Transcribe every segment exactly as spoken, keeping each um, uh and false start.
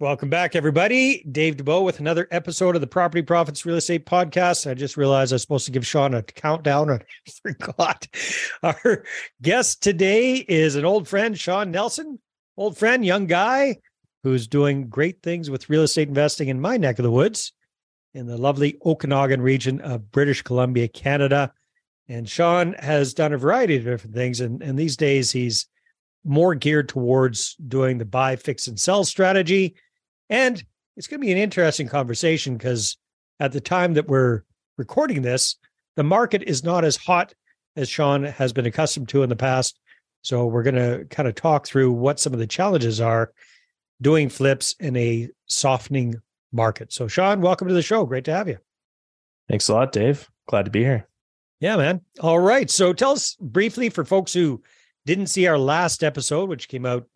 Welcome back, everybody. Dave DeBeau with another episode of the Property Profits Real Estate Podcast. I just realized I was supposed to give Sean a countdown and I forgot. Our guest today is an old friend, Sean Nelson. Old friend, young guy who's doing great things with real estate investing in my neck of the woods in the lovely Okanagan region of British Columbia, Canada. And Sean has done a variety of different things. And, and these days, he's more geared towards doing the buy, fix, and sell strategy. And it's going to be an interesting conversation because at the time that we're recording this, the market is not as hot as Sean has been accustomed to in the past. So we're going to kind of talk through what some of the challenges are doing flips in a softening market. So Sean, welcome to the show. Great to have you. Thanks a lot, Dave. Glad to be here. Yeah, man. All right. So tell us briefly for folks who didn't see our last episode, which came out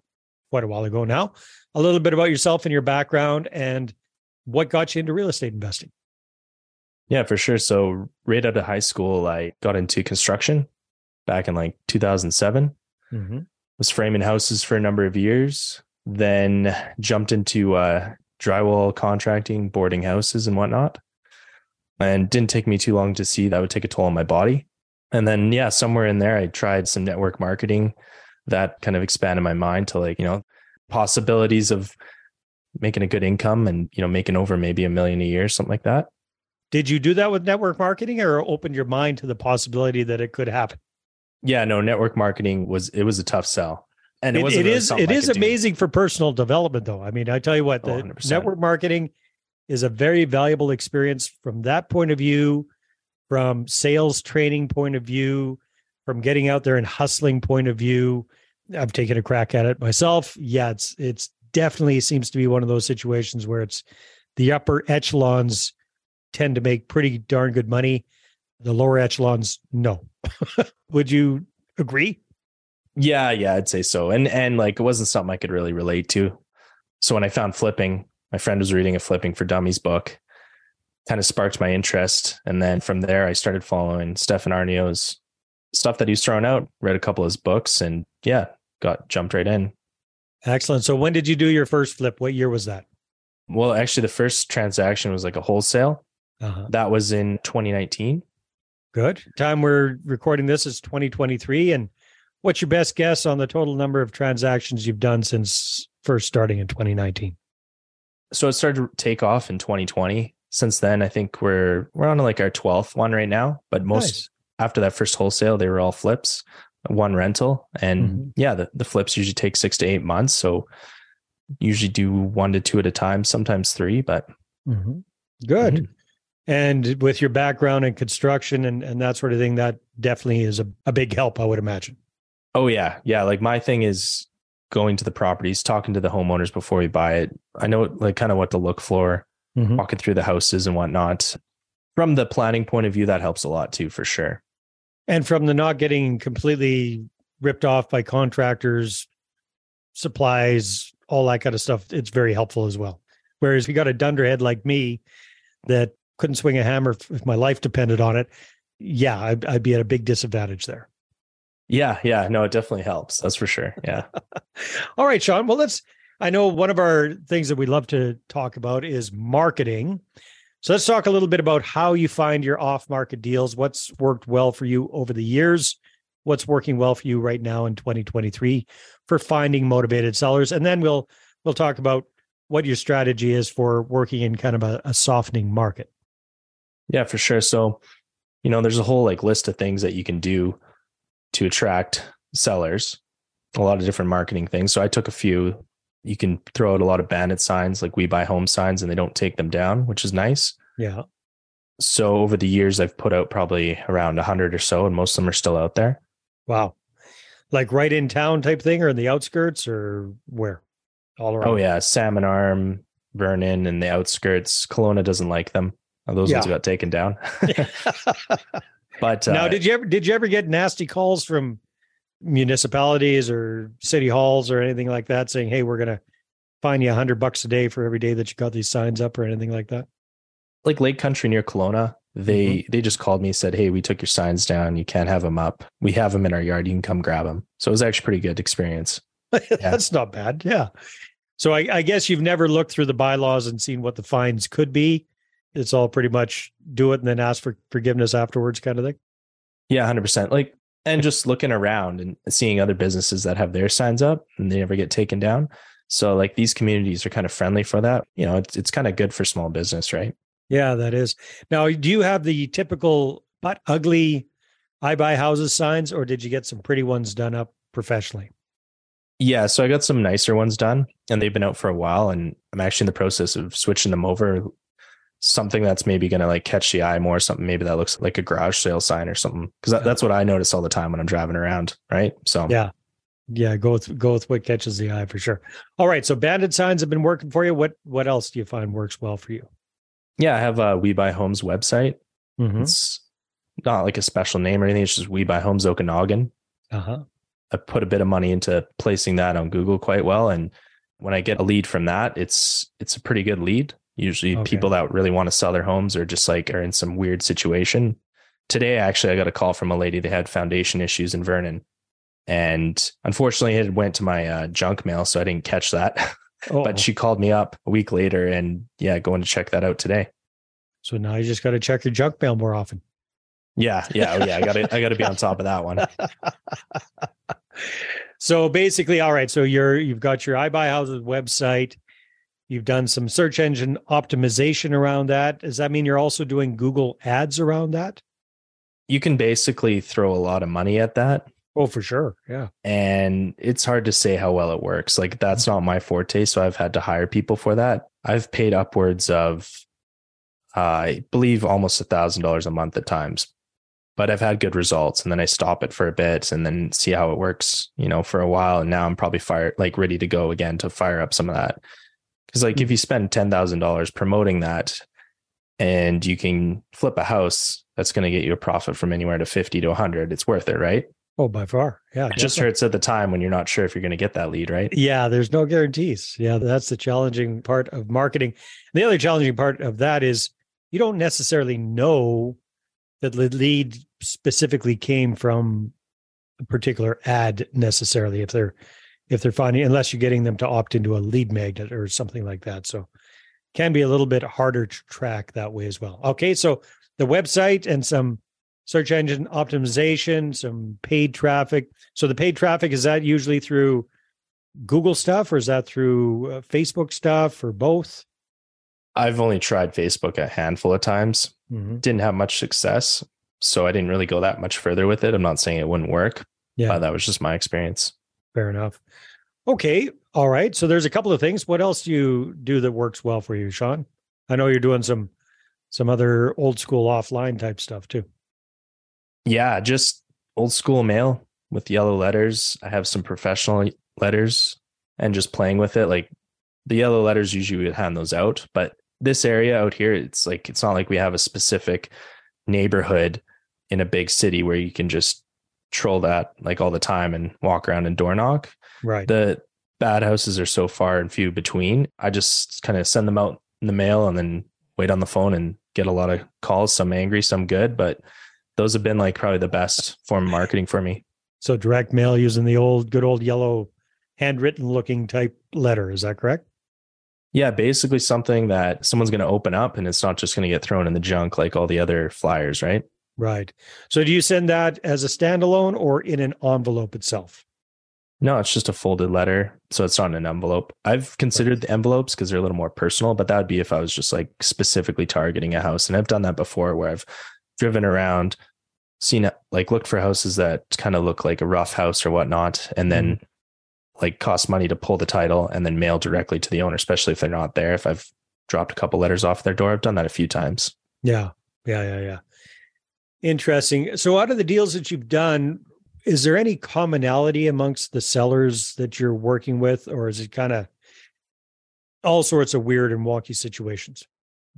quite a while ago now, a little bit about yourself and your background and what got you into real estate investing. Yeah, for sure. So right out of high school, I got into construction back in like two thousand seven. Mm-hmm. Was framing houses for a number of years, then jumped into uh, drywall contracting, boarding houses and whatnot. And didn't take me too long to see that would take a toll on my body. And then, yeah, somewhere in there, I tried some network marketing that kind of expanded my mind to like, you know, possibilities of making a good income and, you know, making over maybe a million a year, something like that. Did you do that with network marketing or opened your mind to the possibility that it could happen? Yeah, no, network marketing was, it was a tough sell. And it, it, wasn't it really is, it is amazing do. for personal development though. I mean, I tell you what, the one hundred percent network marketing is a very valuable experience from that point of view, from sales training point of view, from getting out there and hustling point of view. I've taken a crack at it myself. Yeah, it's it's definitely seems to be one of those situations where it's the upper echelons tend to make pretty darn good money. The lower echelons, no. Would you agree? Yeah, yeah, I'd say so. And and like it wasn't something I could really relate to. So when I found flipping, my friend was reading a Flipping for Dummies book, kind of sparked my interest. And then from there, I started following Stefan Arneo's stuff that he's thrown out, read a couple of his books, and yeah, got jumped right in. Excellent. So when did you do your first flip? What year was that? Well, actually, the first transaction was like a wholesale. Uh-huh. That was in twenty nineteen. Good. Time we're recording this is twenty twenty-three. And what's your best guess on the total number of transactions you've done since first starting in twenty nineteen? So it started to take off in twenty twenty. Since then, I think we're we're on like our twelfth one right now, but most nice. After that first wholesale, they were all flips, one rental. And mm-hmm. yeah, the, the flips usually take six to eight months. So usually do one to two at a time, sometimes three, but. Mm-hmm. Good. Mm-hmm. And with your background in construction and, and that sort of thing, that definitely is a, a big help, I would imagine. Oh yeah. Yeah. Like my thing is going to the properties, talking to the homeowners before we buy it. I know like kind of what to look for. Mm-hmm. Walking through the houses and whatnot. From the planning point of view, that helps a lot too, for sure. And from the not getting completely ripped off by contractors, supplies, all that kind of stuff, it's very helpful as well. Whereas if you got a dunderhead like me that couldn't swing a hammer if my life depended on it, yeah, I'd, I'd be at a big disadvantage there. Yeah, yeah. No, it definitely helps. That's for sure. Yeah. All right, Sean. Well, let's... I know one of our things that we love to talk about is marketing. So let's talk a little bit about how you find your off-market deals. What's worked well for you over the years? What's working well for you right now in twenty twenty-three for finding motivated sellers? And then we'll we'll talk about what your strategy is for working in kind of a, a softening market. Yeah, for sure. So, you know, there's a whole like list of things that you can do to attract sellers, a lot of different marketing things. So I took a few. You can throw out a lot of bandit signs, like we buy home signs, and they don't take them down, which is nice. Yeah. So over the years, I've put out probably around one hundred or so, and most of them are still out there. Wow. Like right in town type thing or in the outskirts or where? All around. Oh, yeah. Salmon Arm, Vernon, and the outskirts. Kelowna doesn't like them. Those yeah. ones got taken down. But now, uh, did you ever, did you ever get nasty calls from municipalities or city halls or anything like that saying, hey, we're going to fine you a hundred bucks a day for every day that you got these signs up or anything like that? Like Lake Country near Kelowna, they, mm-hmm. they just called me and said, hey, we took your signs down. You can't have them up. We have them in our yard. You can come grab them. So it was actually a pretty good experience. Yeah. That's not bad. Yeah. So I, I guess you've never looked through the bylaws and seen what the fines could be. It's all pretty much do it and then ask for forgiveness afterwards kind of thing. Yeah, one hundred percent. Like, and just looking around and seeing other businesses that have their signs up and they never get taken down. So like these communities are kind of friendly for that. You know, it's, it's kind of good for small business, right? Yeah, that is. Now, do you have the typical but ugly I buy houses signs, or did you get some pretty ones done up professionally? Yeah, so I got some nicer ones done and they've been out for a while, and I'm actually in the process of switching them over. Something that's maybe going to like catch the eye more, something maybe that looks like a garage sale sign or something. Cause that, that's what I notice all the time when I'm driving around. Right. So yeah. Yeah. Go with, go with what catches the eye for sure. All right. So banded signs have been working for you. What, what else do you find works well for you? Yeah. I have a We Buy Homes website. Mm-hmm. It's not like a special name or anything. It's just We Buy Homes Okanagan. Uh-huh. I put a bit of money into placing that on Google quite well. And when I get a lead from that, it's, it's a pretty good lead. Usually okay. People that really want to sell their homes or just like are in some weird situation. Today, actually, I got a call from a lady that had foundation issues in Vernon. And unfortunately, it went to my uh, junk mail, so I didn't catch that. Oh. But she called me up a week later and yeah, going to check that out today. So now you just got to check your junk mail more often. Yeah, yeah, yeah. I got to I got to be on top of that one. So basically, all right, so you're, you've got your I Buy Houses website. You've done some search engine optimization around that. Does that mean you're also doing Google ads around that? You can basically throw a lot of money at that. Oh, for sure. Yeah. And it's hard to say how well it works. Like that's not my forte. So I've had to hire people for that. I've paid upwards of, uh, I believe almost a thousand dollars a month at times, but I've had good results. And then I stop it for a bit and then see how it works, you know, for a while. And now I'm probably fired, like ready to go again to fire up some of that. Because like if you spend ten thousand dollars promoting that and you can flip a house, that's going to get you a profit from anywhere to fifty to a hundred. It's worth it, right? Oh, by far. Yeah. It just hurts at the time when you're not sure if you're going to get that lead, right? Yeah. There's no guarantees. Yeah. That's the challenging part of marketing. The other challenging part of that is you don't necessarily know that the lead specifically came from a particular ad necessarily if they're if they're finding, unless you're getting them to opt into a lead magnet or something like that. So can be a little bit harder to track that way as well. Okay. So the website and some search engine optimization, some paid traffic. So the paid traffic, is that usually through Google stuff or is that through Facebook stuff or both? I've only tried Facebook a handful of times. Mm-hmm. Didn't have much success. So I didn't really go that much further with it. I'm not saying it wouldn't work. Yeah. But that was just my experience. Fair enough. Okay. All right. So there's a couple of things. What else do you do that works well for you, Sean? I know you're doing some some other old school offline type stuff too. Yeah, just old school mail with yellow letters. I have some professional letters and just playing with it. Like the yellow letters, usually we hand those out. But this area out here, it's like it's not like we have a specific neighborhood in a big city where you can just troll that like all the time and walk around and door knock. Right. The bad houses are so far and few between. I just kind of send them out in the mail and then wait on the phone and get a lot of calls, some angry, some good, but those have been like probably the best form of marketing for me. So direct mail using the old, good old yellow handwritten looking type letter. Is that correct? Yeah. Basically something that someone's going to open up and it's not just going to get thrown in the junk like all the other flyers, right? Right. So do you send that as a standalone or in an envelope itself? No, it's just a folded letter. So it's not an envelope. I've considered the envelopes because they're a little more personal, but that would be if I was just like specifically targeting a house. And I've done that before where I've driven around, seen like looked for houses that kind of look like a rough house or whatnot, and then mm-hmm. like cost money to pull the title and then mail directly to the owner, especially if they're not there. If I've dropped a couple letters off their door, I've done that a few times. Yeah. Yeah. Yeah. Yeah. Interesting. So out of the deals that you've done, is there any commonality amongst the sellers that you're working with, or is it kind of all sorts of weird and wonky situations?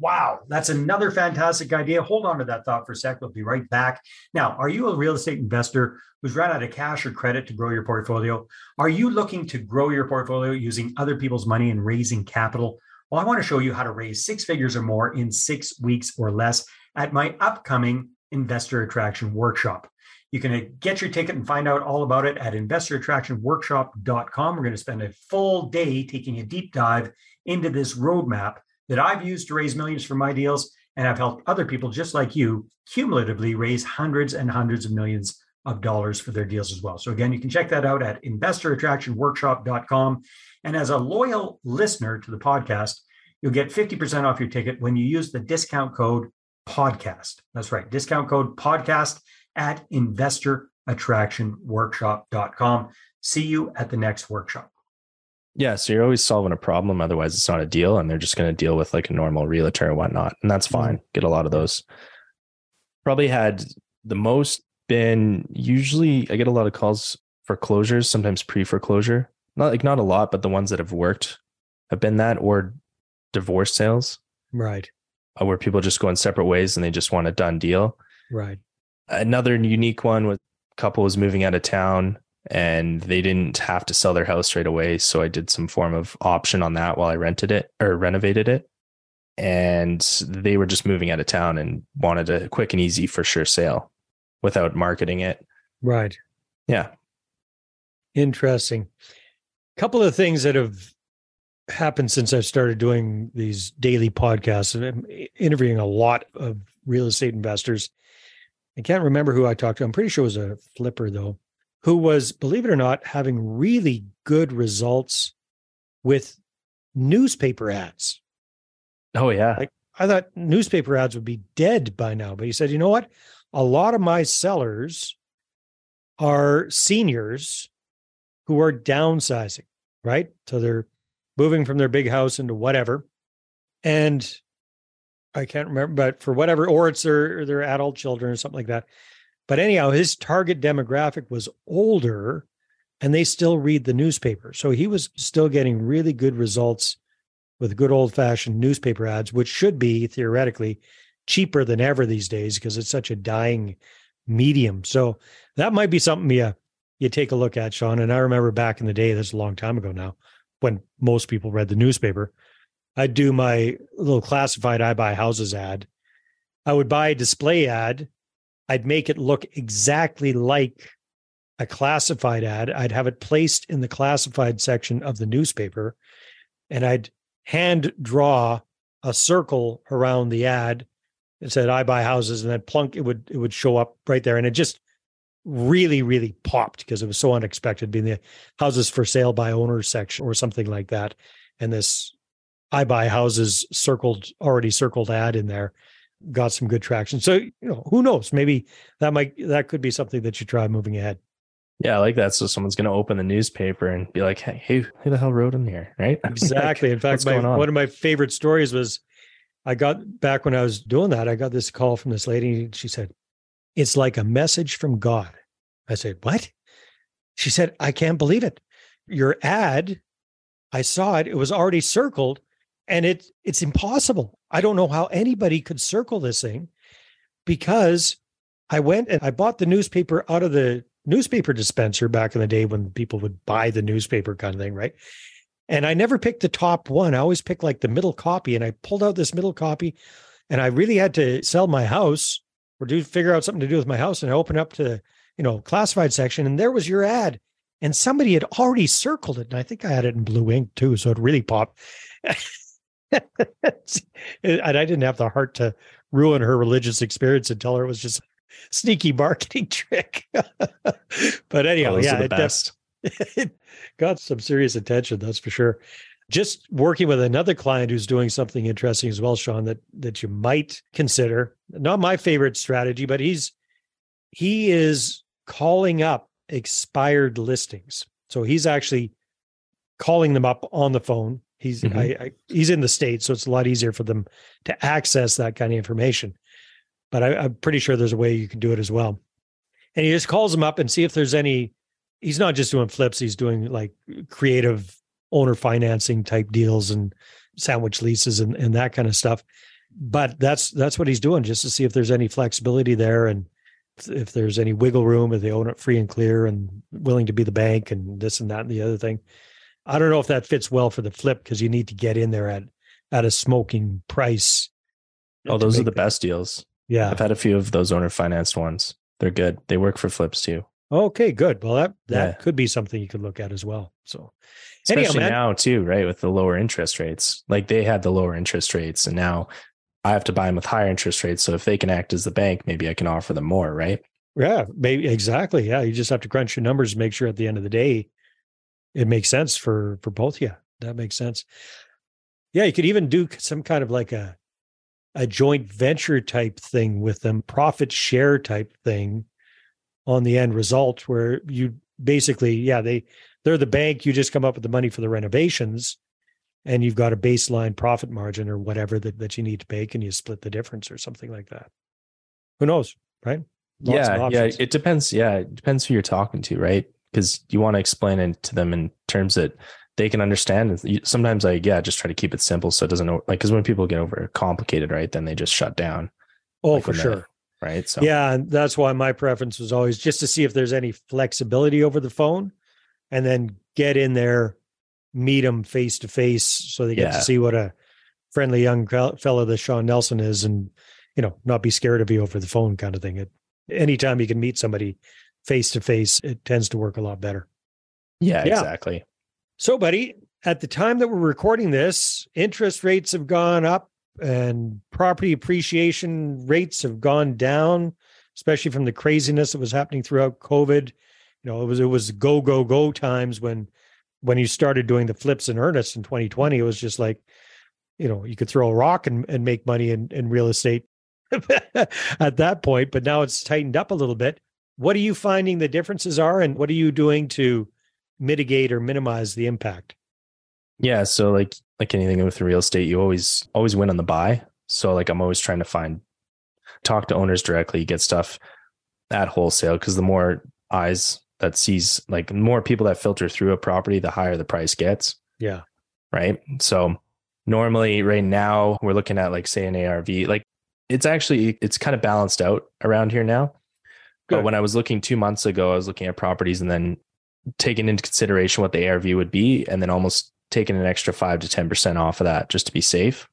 Wow, that's another fantastic idea. Hold on to that thought for a sec. We'll be right back. Now, are you a real estate investor who's run out of cash or credit to grow your portfolio? Are you looking to grow your portfolio using other people's money and raising capital? Well, I want to show you how to raise six figures or more in six weeks or less at my upcoming Investor Attraction Workshop. You can get your ticket and find out all about it at Investor Attraction Workshop dot com. We're going to spend a full day taking a deep dive into this roadmap that I've used to raise millions for my deals, and I've helped other people just like you cumulatively raise hundreds and hundreds of millions of dollars for their deals as well. So again, you can check that out at Investor Attraction Workshop dot com. And as a loyal listener to the podcast, you'll get fifty percent off your ticket when you use the discount code podcast. That's right, discount code podcast at Investor Attraction Workshop dot com. See you at the next workshop. Yeah, so you're always solving a problem. Otherwise, it's not a deal, and they're just going to deal with like a normal realtor or whatnot, and that's fine. Get a lot of those. Probably had the most been usually I get a lot of calls for closures, sometimes pre-foreclosure. Not like not a lot, but the ones that have worked have been that, or divorce sales, right? Where people just go in separate ways and they just want a done deal, right? Another unique one was a couple was moving out of town, and they didn't have to sell their house straight away. So I did some form of option on that while I rented it or renovated it. And they were just moving out of town and wanted a quick and easy for sure sale without marketing it. Right. Yeah. Interesting. A couple of things that have happened since I've started doing these daily podcasts. I'm interviewing a lot of real estate investors. I can't remember who I talked to. I'm pretty sure it was a flipper though, who was, believe it or not, having really good results with newspaper ads. Oh, yeah. Like, I thought newspaper ads would be dead by now. But he said, you know what? A lot of my sellers are seniors who are downsizing, right? So they're moving from their big house into whatever. And I can't remember, but for whatever, or it's their, their adult children or something like that. But anyhow, his target demographic was older, and they still read the newspaper. So he was still getting really good results with good old-fashioned newspaper ads, which should be, theoretically, cheaper than ever these days because it's such a dying medium. So that might be something you, you take a look at, Sean. And I remember back in the day, that's a long time ago now, when most people read the newspaper, I'd do my little classified I buy houses ad. I would buy a display ad. I'd make it look exactly like a classified ad. I'd have it placed in the classified section of the newspaper, and I'd hand draw a circle around the ad that said, I buy houses, and then plunk, it would it would show up right there. And it just really, really popped because it was so unexpected, being the houses for sale by owner section or something like that. And this I buy houses circled, already circled ad in there got some good traction. So, you know, who knows? Maybe that might, that could be something that you try moving ahead. Yeah, I like that. So someone's going to open the newspaper and be like, hey, who, who the hell wrote in here? Right? Exactly. Like, in fact, my, on? one of my favorite stories was I got back when I was doing that, I got this call from this lady. She said, it's like a message from God. I said, what? She said, I can't believe it. Your ad, I saw it. It was already circled. And it it's impossible. I don't know how anybody could circle this thing, because I went and I bought the newspaper out of the newspaper dispenser back in the day when people would buy the newspaper kind of thing, right? And I never picked the top one. I always picked like the middle copy. And I pulled out this middle copy, and I really had to sell my house or do figure out something to do with my house. And I opened up to, you know, classified section, and there was your ad. And somebody had already circled it. And I think I had it in blue ink too. So it really popped. And I didn't have the heart to ruin her religious experience and tell her it was just a sneaky marketing trick. But anyhow, oh, yeah, it, def- it got some serious attention, that's for sure. Just working with another client who's doing something interesting as well, Sean, that that you might consider. Not my favorite strategy, but he's he is calling up expired listings. So he's actually calling them up on the phone. He's mm-hmm. I, I, he's in the States, so it's a lot easier for them to access that kind of information. But I, I'm pretty sure there's a way you can do it as well. And he just calls them up and see if there's any. He's not just doing flips; he's doing like creative owner financing type deals and sandwich leases and, and that kind of stuff. But that's that's what he's doing, just to see if there's any flexibility there and if there's any wiggle room, if they own it free and clear and willing to be the bank and this and that and the other thing. I don't know if that fits well for the flip, because you need to get in there at, at a smoking price. Oh, those are the best deals. Yeah. I've had a few of those owner financed ones. They're good. They work for flips too. Okay, good. Well, that, that yeah. could be something you could look at as well. So especially anyhow, now too, right? With the lower interest rates, like they had the lower interest rates and now I have to buy them with higher interest rates. So if they can act as the bank, maybe I can offer them more, right? Yeah, maybe. Exactly. Yeah. You just have to crunch your numbers and make sure at the end of the day, it makes sense for, for both. Yeah. That makes sense. Yeah. You could even do some kind of like a, a joint venture type thing with them, profit share type thing on the end result where you basically, yeah, they, they're the bank. You just come up with the money for the renovations and you've got a baseline profit margin or whatever that, that you need to make and you split the difference or something like that. Who knows? Right. Lots yeah. Yeah. It depends. Yeah. It depends who you're talking to, right? Because you want to explain it to them in terms that they can understand. Sometimes I, yeah, just try to keep it simple. So it doesn't like, because when people get over complicated, right, then they just shut down. Oh, like for sure. Right. So yeah. And that's why my preference was always just to see if there's any flexibility over the phone and then get in there, meet them face to face. So they get yeah. to see what a friendly young fellow that Sean Nelson is and, you know, not be scared of you over the phone kind of thing. It, anytime you can meet somebody face to face, it tends to work a lot better. Yeah, yeah, exactly. So, buddy, at the time that we're recording this, interest rates have gone up and property appreciation rates have gone down, especially from the craziness that was happening throughout COVID. You know, it was it was go, go, go times when when you started doing the flips in earnest in twenty twenty. It was just like, you know, you could throw a rock and, and make money in, in real estate at that point, but now it's tightened up a little bit. What are you finding the differences are and what are you doing to mitigate or minimize the impact? Yeah. So like, like anything with real estate, you always, always win on the buy. So like, I'm always trying to find, talk to owners directly, get stuff at wholesale. Cause the more eyes that sees, like more people that filter through a property, the higher the price gets. Yeah. Right. So normally right now we're looking at like, say an A R V, like it's actually, it's kind of balanced out around here now. Good. But when I was looking two months ago, I was looking at properties and then taking into consideration what the A R V would be, and then almost taking an extra five to ten percent off of that just to be safe.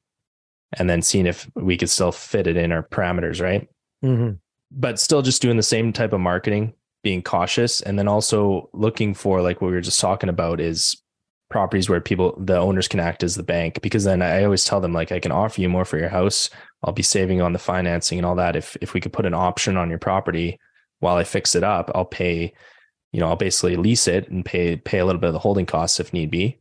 And then seeing if we could still fit it in our parameters. Right. Mm-hmm. But still just doing the same type of marketing, being cautious. And then also looking for like what we were just talking about is properties where people, the owners can act as the bank, because then I always tell them like, I can offer you more for your house. I'll be saving on the financing and all that. If, if we could put an option on your property, while I fix it up, I'll pay, you know, I'll basically lease it and pay pay a little bit of the holding costs if need be.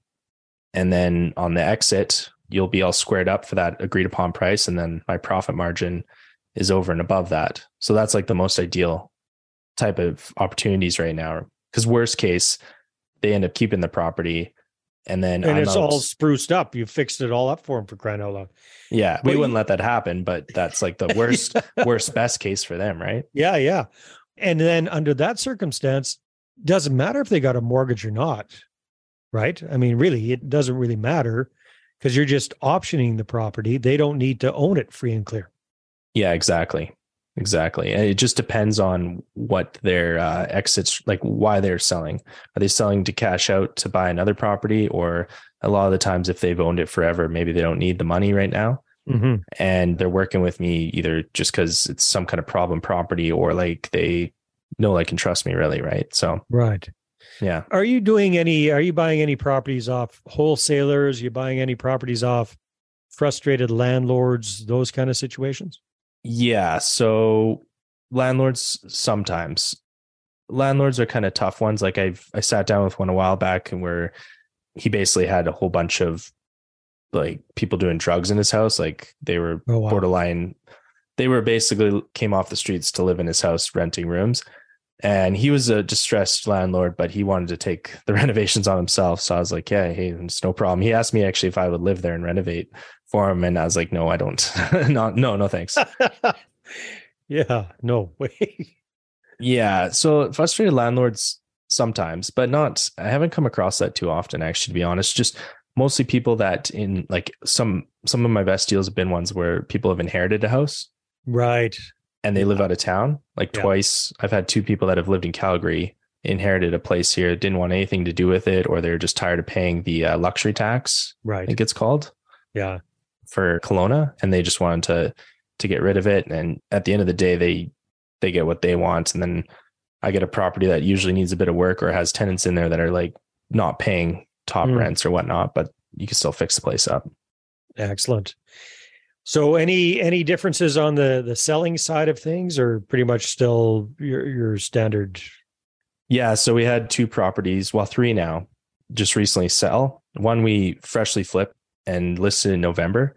And then on the exit, you'll be all squared up for that agreed upon price. And then my profit margin is over and above that. So that's like the most ideal type of opportunities right now. Because worst case, they end up keeping the property. And then and I'm it's almost, all spruced up. You fixed it all up for them, for crying out loud. Yeah. We but wouldn't you, let that happen, but that's like the worst, yeah. worst, best case for them. Right. Yeah. Yeah. And then under that circumstance, doesn't matter if they got a mortgage or not, right? I mean, really, it doesn't really matter because you're just optioning the property. They don't need to own it free and clear. Yeah, exactly. Exactly. And it just depends on what their uh, exits, like why they're selling. Are they selling to cash out to buy another property? Or a lot of the times if they've owned it forever, maybe they don't need the money right now. Mm-hmm. And they're working with me either just because it's some kind of problem property or like they know, like, can trust me really. Right. So, right. Yeah. Are you doing any, are you buying any properties off wholesalers? You buying any properties off frustrated landlords, those kind of situations? Yeah. So landlords, sometimes landlords are kind of tough ones. Like I've, I sat down with one a while back and where he basically had a whole bunch of like people doing drugs in his house. Like they were oh, wow. borderline. They were basically came off the streets to live in his house, renting rooms. And he was a distressed landlord, but he wanted to take the renovations on himself. So I was like, yeah, hey, it's no problem. He asked me actually if I would live there and renovate for him. And I was like, no, I don't. Not, no, no, thanks. Yeah, no way. Yeah. So frustrated landlords sometimes, but not, I haven't come across that too often, actually, to be honest. Just mostly people that in like some, some of my best deals have been ones where people have inherited a house. Right. And they yeah. live out of town like yeah. twice. I've had two people that have lived in Calgary, inherited a place here, didn't want anything to do with it, or they're just tired of paying the uh, luxury tax. Right. I think it's called. Yeah. For Kelowna. And they just wanted to to get rid of it. And at the end of the day, they they get what they want. And then I get a property that usually needs a bit of work or has tenants in there that are like not paying top mm. rents or whatnot, but you can still fix the place up. Excellent. So any any differences on the the selling side of things, or pretty much still your your standard? Yeah. So we had two properties, well, three now, just recently sell. One we freshly flipped and listed in November.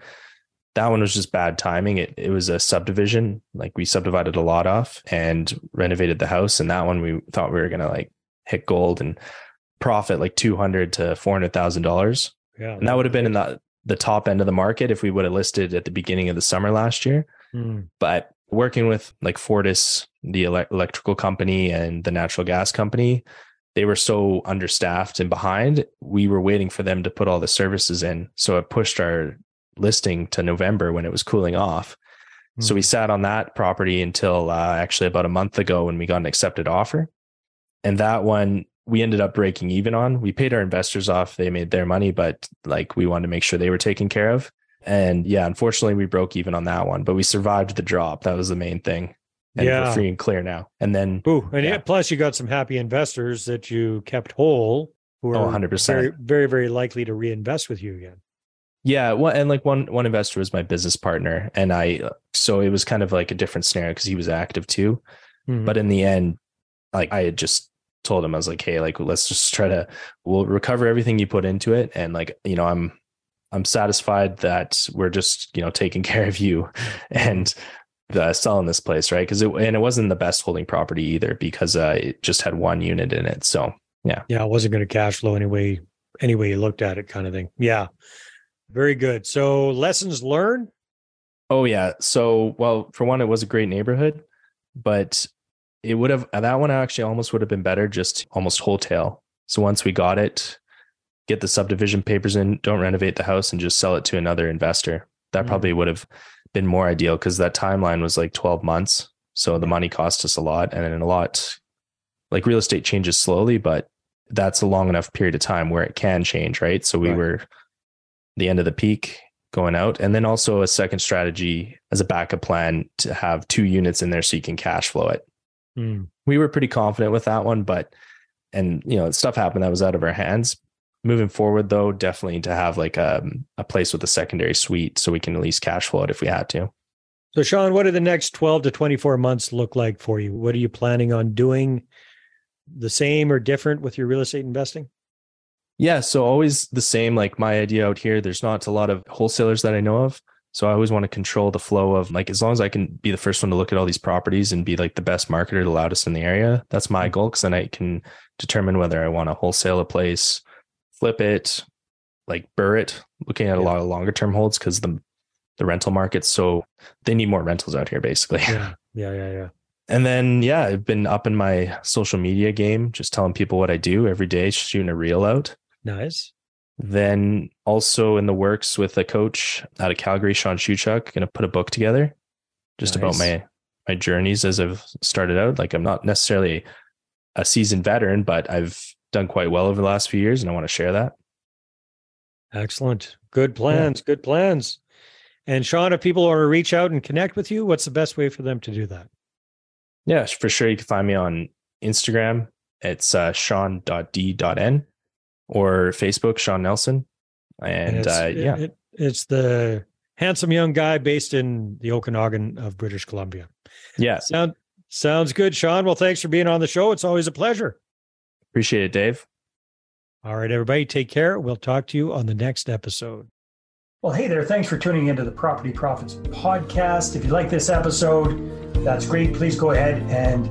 That one was just bad timing. It it was a subdivision. Like we subdivided a lot off and renovated the house. And that one we thought we were going to like hit gold and profit like two hundred thousand to four hundred thousand dollars. Yeah. And that would have been in the, the top end of the market if we would have listed at the beginning of the summer last year. Mm. But working with like Fortis, the ele- electrical company and the natural gas company, they were so understaffed and behind. We were waiting for them to put all the services in. So it pushed our listing to November when it was cooling off. Mm. So we sat on that property until uh, actually about a month ago when we got an accepted offer. And that one we ended up breaking even on. We paid our investors off. They made their money, but like we wanted to make sure they were taken care of. And yeah, unfortunately we broke even on that one, but we survived the drop. That was the main thing. And yeah. We're free and clear now. And then, Ooh, and yeah. plus you got some happy investors that you kept whole who are oh, one hundred percent. Very, very, very likely to reinvest with you again. Yeah. Well, and like one, one investor was my business partner, and I, so it was kind of like a different scenario because he was active too. Mm-hmm. But in the end, like I had just told him, I was like, hey, like, let's just try to, we'll recover everything you put into it. And like, you know, I'm, I'm satisfied that we're just, you know, taking care of you and uh, selling this place. Right. Cause it, and it wasn't the best holding property either because uh, it just had one unit in it. So yeah. Yeah. It wasn't going to cash flow anyway, any way you looked at it kind of thing. Yeah. Very good. So lessons learned? Oh, yeah. So, well, for one, it was a great neighborhood, but it would have, that one actually almost would have been better, just almost wholesale. So once we got it, get the subdivision papers in, don't renovate the house and just sell it to another investor. That mm-hmm. probably would have been more ideal because that timeline was like twelve months. So the money cost us a lot, and in a lot, like real estate changes slowly, but that's a long enough period of time where it can change, right? So we right. were... the end of the peak going out. And then also a second strategy as a backup plan to have two units in there so you can cash flow it. Mm. We were pretty confident with that one, but, and you know, stuff happened that was out of our hands. Moving forward though, definitely to have like a, a place with a secondary suite so we can at least cash flow it if we had to. So Sean, what do the next twelve to twenty-four months look like for you? What are you planning on doing, the same or different with your real estate investing? Yeah. So always the same, like my idea out here, there's not a lot of wholesalers that I know of. So I always want to control the flow of like, as long as I can be the first one to look at all these properties and be like the best marketer, the loudest in the area. That's my goal. Cause then I can determine whether I want to wholesale a place, flip it, like burr it, looking at a yeah. lot of longer term holds. Cause the, the rental market. So they need more rentals out here basically. Yeah. Yeah. Yeah. yeah. And then, yeah, I've been up in my social media game, just telling people what I do every day, shooting a reel out. Nice. Then also in the works with a coach out of Calgary, Sean Shuchuk, going to put a book together just nice. about my, my journeys as I've started out. Like I'm not necessarily a seasoned veteran, but I've done quite well over the last few years and I want to share that. Excellent. Good plans. Yeah. Good plans. And Sean, if people want to reach out and connect with you, what's the best way for them to do that? Yeah, for sure. You can find me on Instagram. It's uh, sean dot d dot n. Or Facebook, Sean Nelson. And, and it's, uh, yeah, it, it's the handsome young guy based in the Okanagan of British Columbia. Yeah. Sound, sounds good, Sean. Well, thanks for being on the show. It's always a pleasure. Appreciate it, Dave. All right, everybody, take care. We'll talk to you on the next episode. Well, hey there. Thanks for tuning into the Property Profits Podcast. If you like this episode, that's great. Please go ahead and